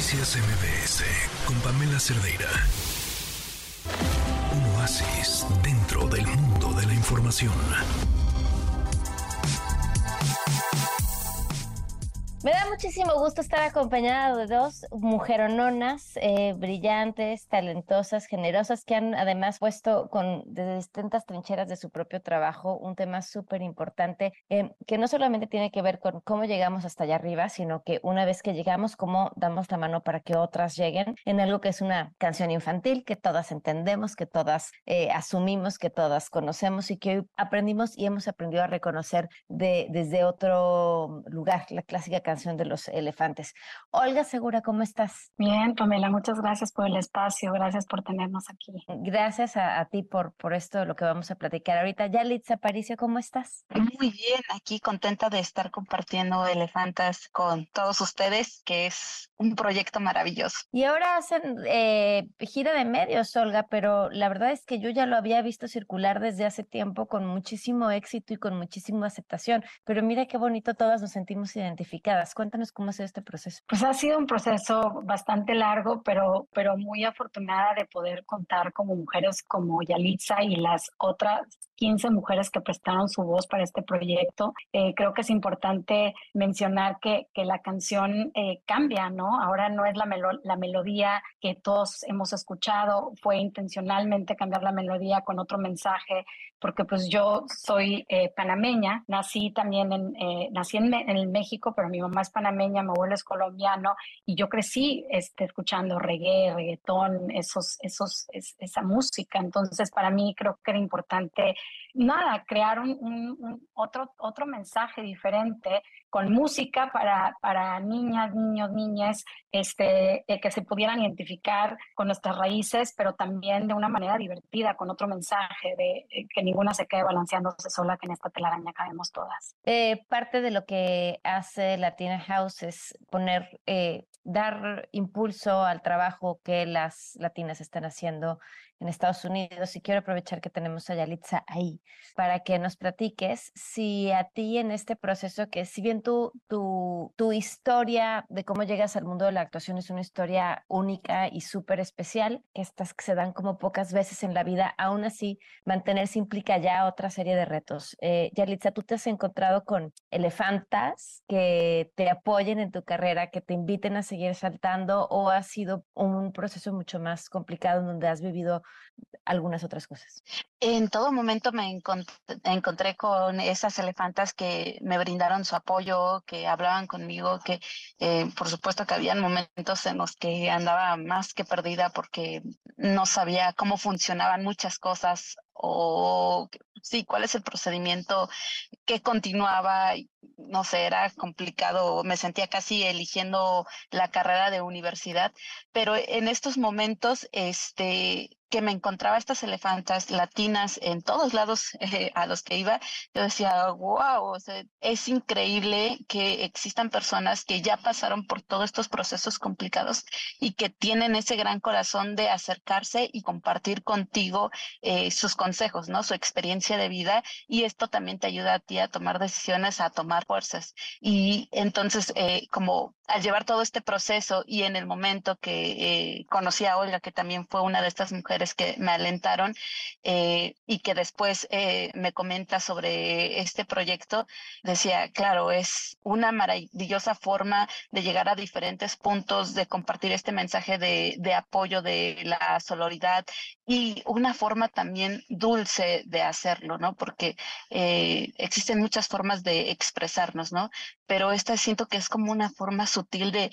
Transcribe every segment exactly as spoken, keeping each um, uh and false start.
Noticias M V S con Pamela Cerdeira. Un oasis dentro del mundo de la información. Me da muchísimo gusto estar acompañada de dos mujerononas eh, brillantes, talentosas, generosas, que han además puesto con de distintas trincheras de su propio trabajo un tema súper importante eh, que no solamente tiene que ver con cómo llegamos hasta allá arriba, sino que una vez que llegamos, cómo damos la mano para que otras lleguen en algo que es una canción infantil que todas entendemos, que todas eh, asumimos, que todas conocemos y que hoy aprendimos y hemos aprendido a reconocer de, desde otro lugar, la clásica canción canción de los elefantes. Olga Segura, ¿cómo estás? Bien, Pamela, muchas gracias por el espacio, gracias por tenernos aquí. Gracias a, a ti por, por esto de lo que vamos a platicar ahorita. Yalitza Aparicio, ¿cómo estás? Muy bien, aquí contenta de estar compartiendo Elefantas con todos ustedes, que es un proyecto maravilloso. Y ahora hacen eh, gira de medios, Olga, pero la verdad es que yo ya lo había visto circular desde hace tiempo con muchísimo éxito y con muchísima aceptación, pero mira qué bonito, todas nos sentimos identificadas. Cuéntanos cómo ha sido este proceso. Pues ha sido un proceso bastante largo, pero, pero muy afortunada de poder contar como mujeres como Yalitza y las otras quince mujeres que prestaron su voz para este proyecto. Eh, creo que es importante mencionar que, que la canción eh, cambia, ¿no? Ahora no es la, melo- la melodía que todos hemos escuchado. Fue intencionalmente cambiar la melodía con otro mensaje, porque pues yo soy eh, panameña, nací también en, eh, nací en, me- en México, pero mi mamá es panameña, mi abuelo es colombiano y yo crecí este, escuchando reggae, reggaetón, esos, esos, es, esa música. Entonces, para mí creo que era importante, nada, crear un, un, un otro, otro mensaje diferente con música para, para niñas, niños, niñas, este, eh, que se pudieran identificar con nuestras raíces, pero también de una manera divertida, con otro mensaje de eh, que ninguna se quede balanceándose sola, que en esta telaraña cabemos todas. Eh, parte de lo que hace Latinx House es poner, eh, dar impulso al trabajo que las latinas están haciendo en Estados Unidos, y quiero aprovechar que tenemos a Yalitza ahí para que nos platiques si a ti en este proceso, que si bien tu, tu, tu historia de cómo llegas al mundo de la actuación es una historia única y súper especial, que estas que se dan como pocas veces en la vida, aún así mantenerse implica ya otra serie de retos. Eh, Yalitza, tú te has encontrado con elefantas que te apoyen en tu carrera, que te inviten a seguir saltando, o ha sido un proceso mucho más complicado en donde has vivido algunas otras cosas. En todo momento me encont- encontré con esas elefantas que me brindaron su apoyo, que hablaban conmigo, que eh, por supuesto que habían momentos en los que andaba más que perdida porque no sabía cómo funcionaban muchas cosas o sí, cuál es el procedimiento que continuaba. No sé, era complicado, me sentía casi eligiendo la carrera de universidad, pero en estos momentos este, que me encontraba estas elefantas latinas en todos lados eh, a los que iba, yo decía, wow, o sea, es increíble que existan personas que ya pasaron por todos estos procesos complicados y que tienen ese gran corazón de acercarse y compartir contigo eh, sus consejos, ¿no? Su experiencia de vida, y esto también te ayuda a ti a tomar decisiones, a tomar fuerzas. Y entonces, eh, como al llevar todo este proceso y en el momento que eh, conocí a Olga, que también fue una de estas mujeres que me alentaron eh, y que después eh, me comenta sobre este proyecto, decía, claro, es una maravillosa forma de llegar a diferentes puntos, de compartir este mensaje de, de apoyo, de la solidaridad, y una forma también dulce de hacerlo, ¿no? Porque eh, existen muchas formas de expresarnos, ¿no? Pero esta siento que es como una forma sutil de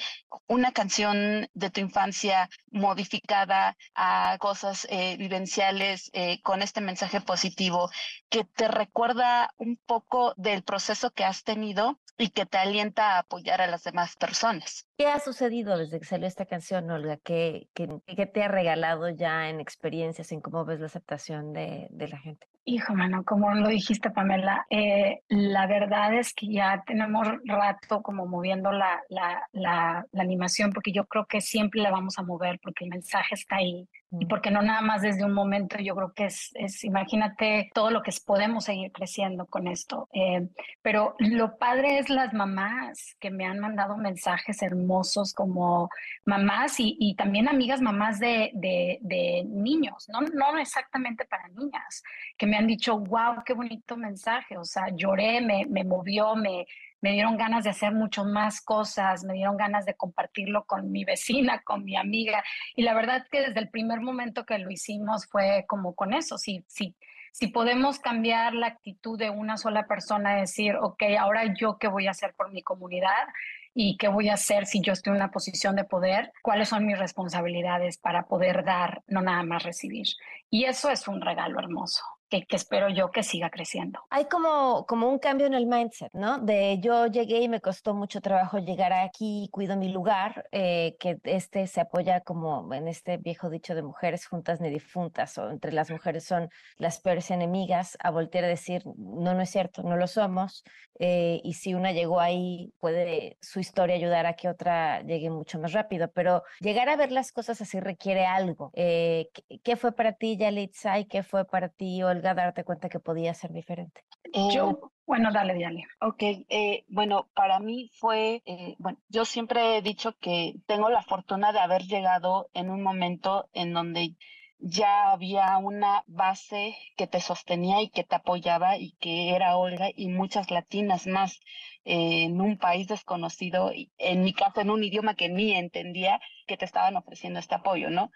una canción de tu infancia modificada a cosas eh, vivenciales eh, con este mensaje positivo que te recuerda un poco del proceso que has tenido y que te alienta a apoyar a las demás personas. ¿Qué ha sucedido desde que salió esta canción, Olga? ¿Qué, qué, qué te ha regalado ya en experiencias, en cómo ves la aceptación de, de la gente? Hijo, mano, como lo dijiste, Pamela, eh, la verdad es que ya tenemos rato como moviendo la, la, la, la animación, porque yo creo que siempre la vamos a mover, porque el mensaje está ahí, Y porque no nada más desde un momento, yo creo que es, es imagínate todo lo que podemos seguir creciendo con esto. Eh, pero lo padre es las mamás que me han mandado mensajes hermosos como mamás y, y también amigas mamás de, de, de niños, no, no exactamente para niñas, que me han dicho, wow, qué bonito mensaje, o sea, lloré, me, me movió, me... Me dieron ganas de hacer mucho más cosas, me dieron ganas de compartirlo con mi vecina, con mi amiga. Y la verdad que desde el primer momento que lo hicimos fue como con eso. Si, si, si podemos cambiar la actitud de una sola persona, decir, ok, ahora yo qué voy a hacer por mi comunidad y qué voy a hacer si yo estoy en una posición de poder, cuáles son mis responsabilidades para poder dar, no nada más recibir. Y eso es un regalo hermoso. Que, que espero yo que siga creciendo. Hay como, como un cambio en el mindset, ¿no? De yo llegué y me costó mucho trabajo llegar aquí, cuido mi lugar, eh, que este se apoya como en este viejo dicho de mujeres juntas ni difuntas, o entre las mujeres son las peores enemigas, a voltear a decir, no, no es cierto, no lo somos, eh, y si una llegó ahí, puede su historia ayudar a que otra llegue mucho más rápido, pero llegar a ver las cosas así requiere algo. Eh, ¿qué, ¿Qué fue para ti, Yalitza, y qué fue para ti, Olga? Darte cuenta que podía ser diferente. Eh, yo, bueno, dale, Yali. Ok, eh, bueno, para mí fue, eh, bueno, yo siempre he dicho que tengo la fortuna de haber llegado en un momento en donde ya había una base que te sostenía y que te apoyaba y que era Olga y muchas latinas más eh, en un país desconocido, en mi caso en un idioma que ni entendía, que te estaban ofreciendo este apoyo, ¿no?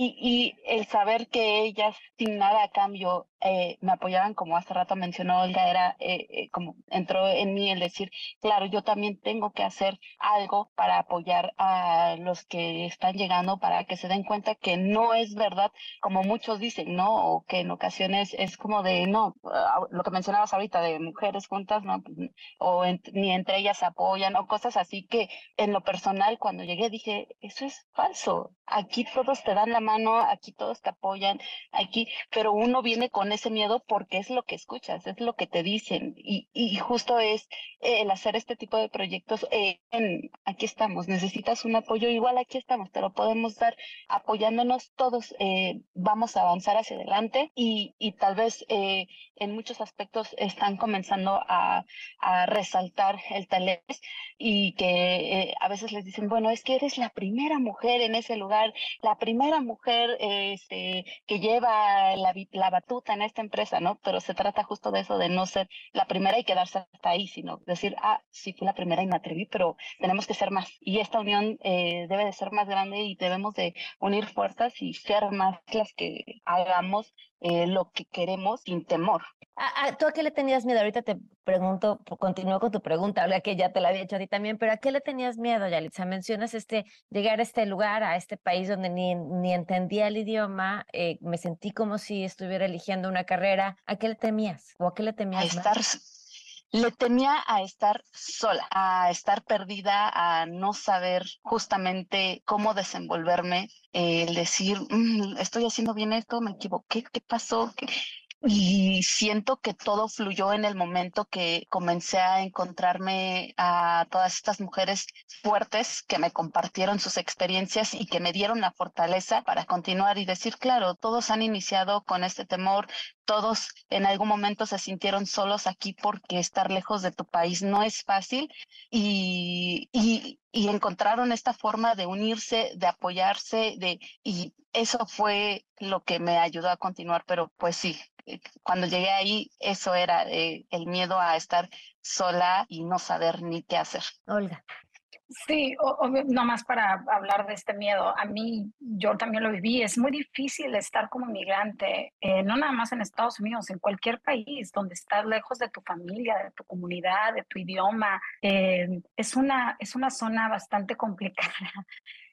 Y, y el saber que ellas sin nada a cambio eh, me apoyaban, como hace rato mencionó Olga, era eh, eh, como entró en mí el decir, claro, yo también tengo que hacer algo para apoyar a los que están llegando para que se den cuenta que no es verdad, como muchos dicen, ¿no? O que en ocasiones es como de, no, lo que mencionabas ahorita de mujeres juntas, ¿no? O en, ni entre ellas se apoyan o cosas así que en lo personal cuando llegué dije, eso es falso, aquí todos te dan la mano, aquí todos te apoyan, aquí, pero uno viene con ese miedo porque es lo que escuchas, es lo que te dicen, y, y justo es eh, el hacer este tipo de proyectos, eh, en, aquí estamos, necesitas un apoyo, igual aquí estamos, te lo podemos dar, apoyándonos todos, eh, vamos a avanzar hacia adelante, y, y tal vez eh, en muchos aspectos están comenzando a, a resaltar el talento, y que eh, a veces les dicen, bueno, es que eres la primera mujer en ese lugar, la primera mujer mujer este, que lleva la, la batuta en esta empresa, ¿no? Pero se trata justo de eso, de no ser la primera y quedarse hasta ahí, sino decir, ah, sí fui la primera y me atreví, pero tenemos que ser más. Y esta unión eh, debe de ser más grande y debemos de unir fuerzas y ser más las que hagamos eh, lo que queremos sin temor. ¿Tú a qué le tenías miedo? Ahorita te pregunto, continúo con tu pregunta, Olga, que ya te la había hecho a ti también, pero ¿a qué le tenías miedo, Yalitza? Mencionas este, llegar a este lugar, a este país donde ni, ni entendía el idioma, eh, me sentí como si estuviera eligiendo una carrera. ¿A qué le temías? ¿O a qué le temías? A estar... Le temía a estar sola, a estar perdida, a no saber justamente cómo desenvolverme, el decir, mmm, estoy haciendo bien esto, me equivoqué, ¿qué pasó? ¿Qué? Y siento que todo fluyó en el momento que comencé a encontrarme a todas estas mujeres fuertes que me compartieron sus experiencias y que me dieron la fortaleza para continuar y decir, claro, todos han iniciado con este temor, todos en algún momento se sintieron solos aquí porque estar lejos de tu país no es fácil y... y Y encontraron esta forma de unirse, de apoyarse, de y eso fue lo que me ayudó a continuar. Pero pues sí, cuando llegué ahí, eso era eh, el miedo a estar sola y no saber ni qué hacer. Olga. Sí, o, o, nomás para hablar de este miedo, a mí, yo también lo viví, es muy difícil estar como migrante, eh, no nada más en Estados Unidos, en cualquier país donde estás lejos de tu familia, de tu comunidad, de tu idioma, eh, es una, es una zona bastante complicada.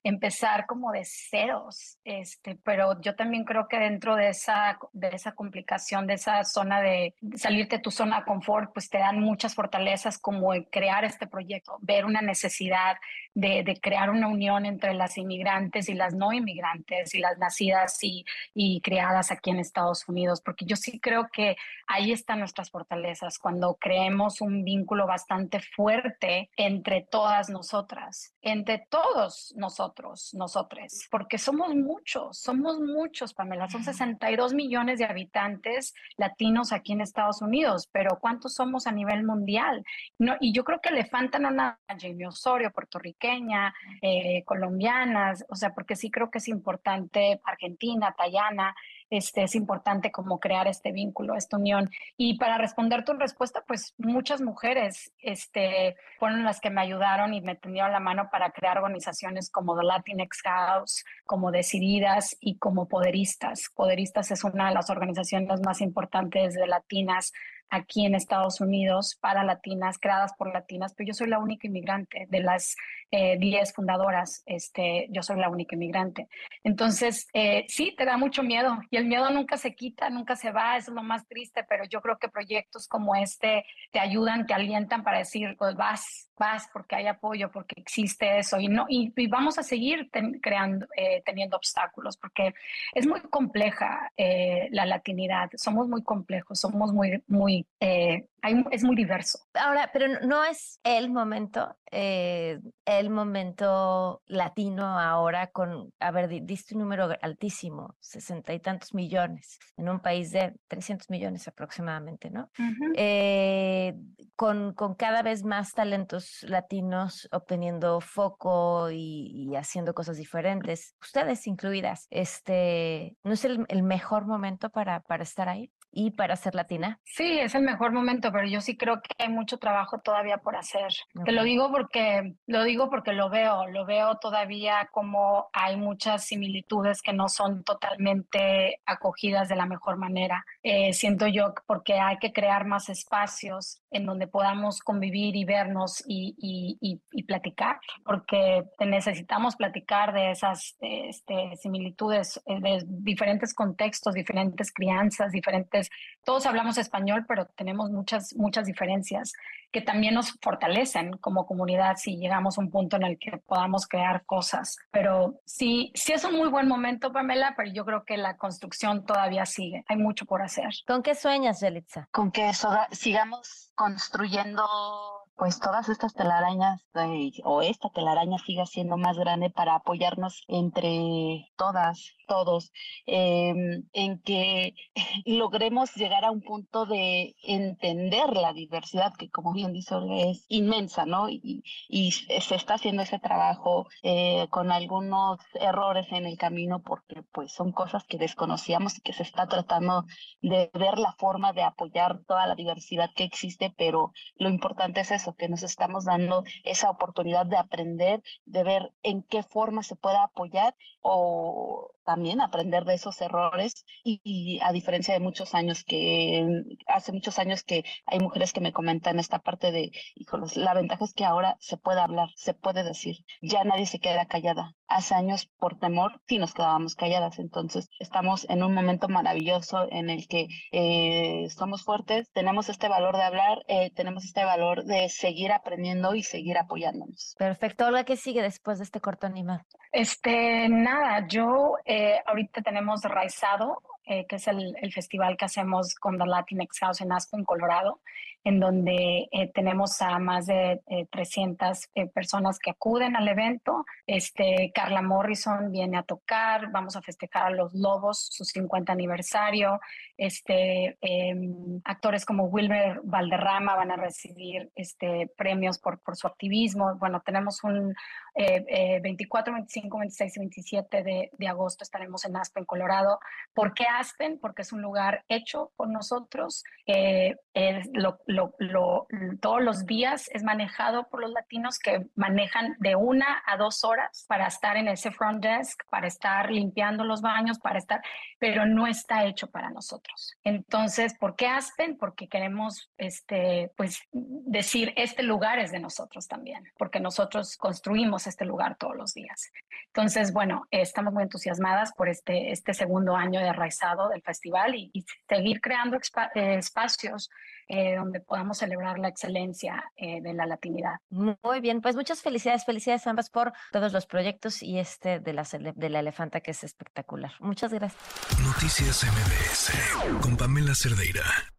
Empezar como de ceros, este, pero yo también creo que dentro de esa, de esa complicación, de esa zona de salirte de tu zona de confort, pues te dan muchas fortalezas como crear este proyecto, ver una necesidad, oportunidad de, de crear una unión entre las inmigrantes y las no inmigrantes y las nacidas y, y criadas aquí en Estados Unidos, porque yo sí creo que ahí están nuestras fortalezas, cuando creemos un vínculo bastante fuerte entre todas nosotras, entre todos nosotros, nosotres, porque somos muchos, somos muchos, Pamela, son sesenta y dos millones de habitantes latinos aquí en Estados Unidos, pero ¿cuántos somos a nivel mundial? No, y yo creo que Elefanta no nada, Jamie Osorio, puertorriqueña, eh, colombianas, o sea, porque sí creo que es importante, Argentina, Tayana, este, es importante como crear este vínculo, esta unión. Y para responder tu respuesta, pues muchas mujeres este, fueron las que me ayudaron y me tendieron la mano para crear organizaciones como The Latinx House, como Decididas y como Poderistas. Poderistas es una de las organizaciones más importantes de latinas aquí en Estados Unidos, para latinas, creadas por latinas, pero yo soy la única inmigrante de las eh, diez fundadoras, este, yo soy la única inmigrante. Entonces, eh, sí, te da mucho miedo, y el miedo nunca se quita, nunca se va, eso es lo más triste, pero yo creo que proyectos como este te ayudan, te alientan para decir, pues vas, vas, porque hay apoyo, porque existe eso, y, no, y, y vamos a seguir ten, creando, eh, teniendo obstáculos, porque es muy compleja eh, la latinidad, somos muy complejos, somos muy, muy Eh, hay, es muy diverso. Ahora, pero no es el momento, eh, el momento latino ahora con, a ver, diste un número altísimo, sesenta y tantos millones, en un país de trescientos millones aproximadamente, ¿no? Uh-huh. eh, con, con cada vez más talentos latinos obteniendo foco y, y haciendo cosas diferentes, ustedes incluidas, este, ¿no es el, el mejor momento para, para estar ahí? Y para ser latina. Sí, es el mejor momento, pero yo sí creo que hay mucho trabajo todavía por hacer. Okay. Te lo digo porque lo digo porque lo veo, lo veo todavía como hay muchas similitudes que no son totalmente acogidas de la mejor manera. Eh, siento yo porque hay que crear más espacios en donde podamos convivir y vernos y, y, y, y platicar, porque necesitamos platicar de esas este, similitudes, de diferentes contextos, diferentes crianzas, diferentes. Todos hablamos español, pero tenemos muchas, muchas diferencias que también nos fortalecen como comunidad si llegamos a un punto en el que podamos crear cosas. Pero sí, sí es un muy buen momento, Pamela, pero yo creo que la construcción todavía sigue. Hay mucho por hacer. ¿Con qué sueñas, Yalitza? Con que so- sigamos construyendo pues todas estas telarañas de, o esta telaraña siga siendo más grande para apoyarnos entre todas, todos, eh, en que logremos llegar a un punto de entender la diversidad que, como bien dice Olga, es inmensa, ¿no? Y, y se está haciendo ese trabajo eh, con algunos errores en el camino porque pues son cosas que desconocíamos y que se está tratando de ver la forma de apoyar toda la diversidad que existe, pero lo importante es eso, que nos estamos dando esa oportunidad de aprender, de ver en qué forma se puede apoyar o también aprender de esos errores y, y a diferencia de muchos años que hace muchos años que hay mujeres que me comentan esta parte de, híjoles, la ventaja es que ahora se puede hablar, se puede decir, ya nadie se queda callada. Hace años por temor sí nos quedábamos calladas, entonces estamos en un momento maravilloso en el que eh, somos fuertes, tenemos este valor de hablar, eh, tenemos este valor de seguir aprendiendo y seguir apoyándonos. Perfecto, Olga, ¿qué sigue después de este corto animado? Este, nada, yo eh, ahorita tenemos Raizado, eh, que es el, el festival que hacemos con The Latinx House en Aspen, Colorado, en donde eh, tenemos a más de eh, trescientas eh, personas que acuden al evento. Este, Carla Morrison viene a tocar, vamos a festejar a Los Lobos, su cincuenta aniversario. Este, eh, actores como Wilmer Valderrama van a recibir este, premios por, por su activismo. Bueno, tenemos un eh, eh, veinticuatro, veinticinco, veintiséis y veintisiete de, de agosto estaremos en Aspen, Colorado. ¿Por qué Aspen? Porque es un lugar hecho por nosotros, eh, eh, lo Lo, lo, todos los días es manejado por los latinos que manejan de una a dos horas para estar en ese front desk, para estar limpiando los baños, para estar, pero no está hecho para nosotros. Entonces, ¿por qué Aspen? Porque queremos este, pues, decir, este lugar es de nosotros también, porque nosotros construimos este lugar todos los días. Entonces, bueno, eh, estamos muy entusiasmadas por este, este segundo año de Raizado. Raizado del festival y, y seguir creando eh, espacios eh, donde podamos celebrar la excelencia eh, de la latinidad. Muy bien, pues muchas felicidades, felicidades ambas por todos los proyectos y este de la, de la Elefanta, que es espectacular. Muchas gracias. Noticias M V S con Pamela Cerdeira.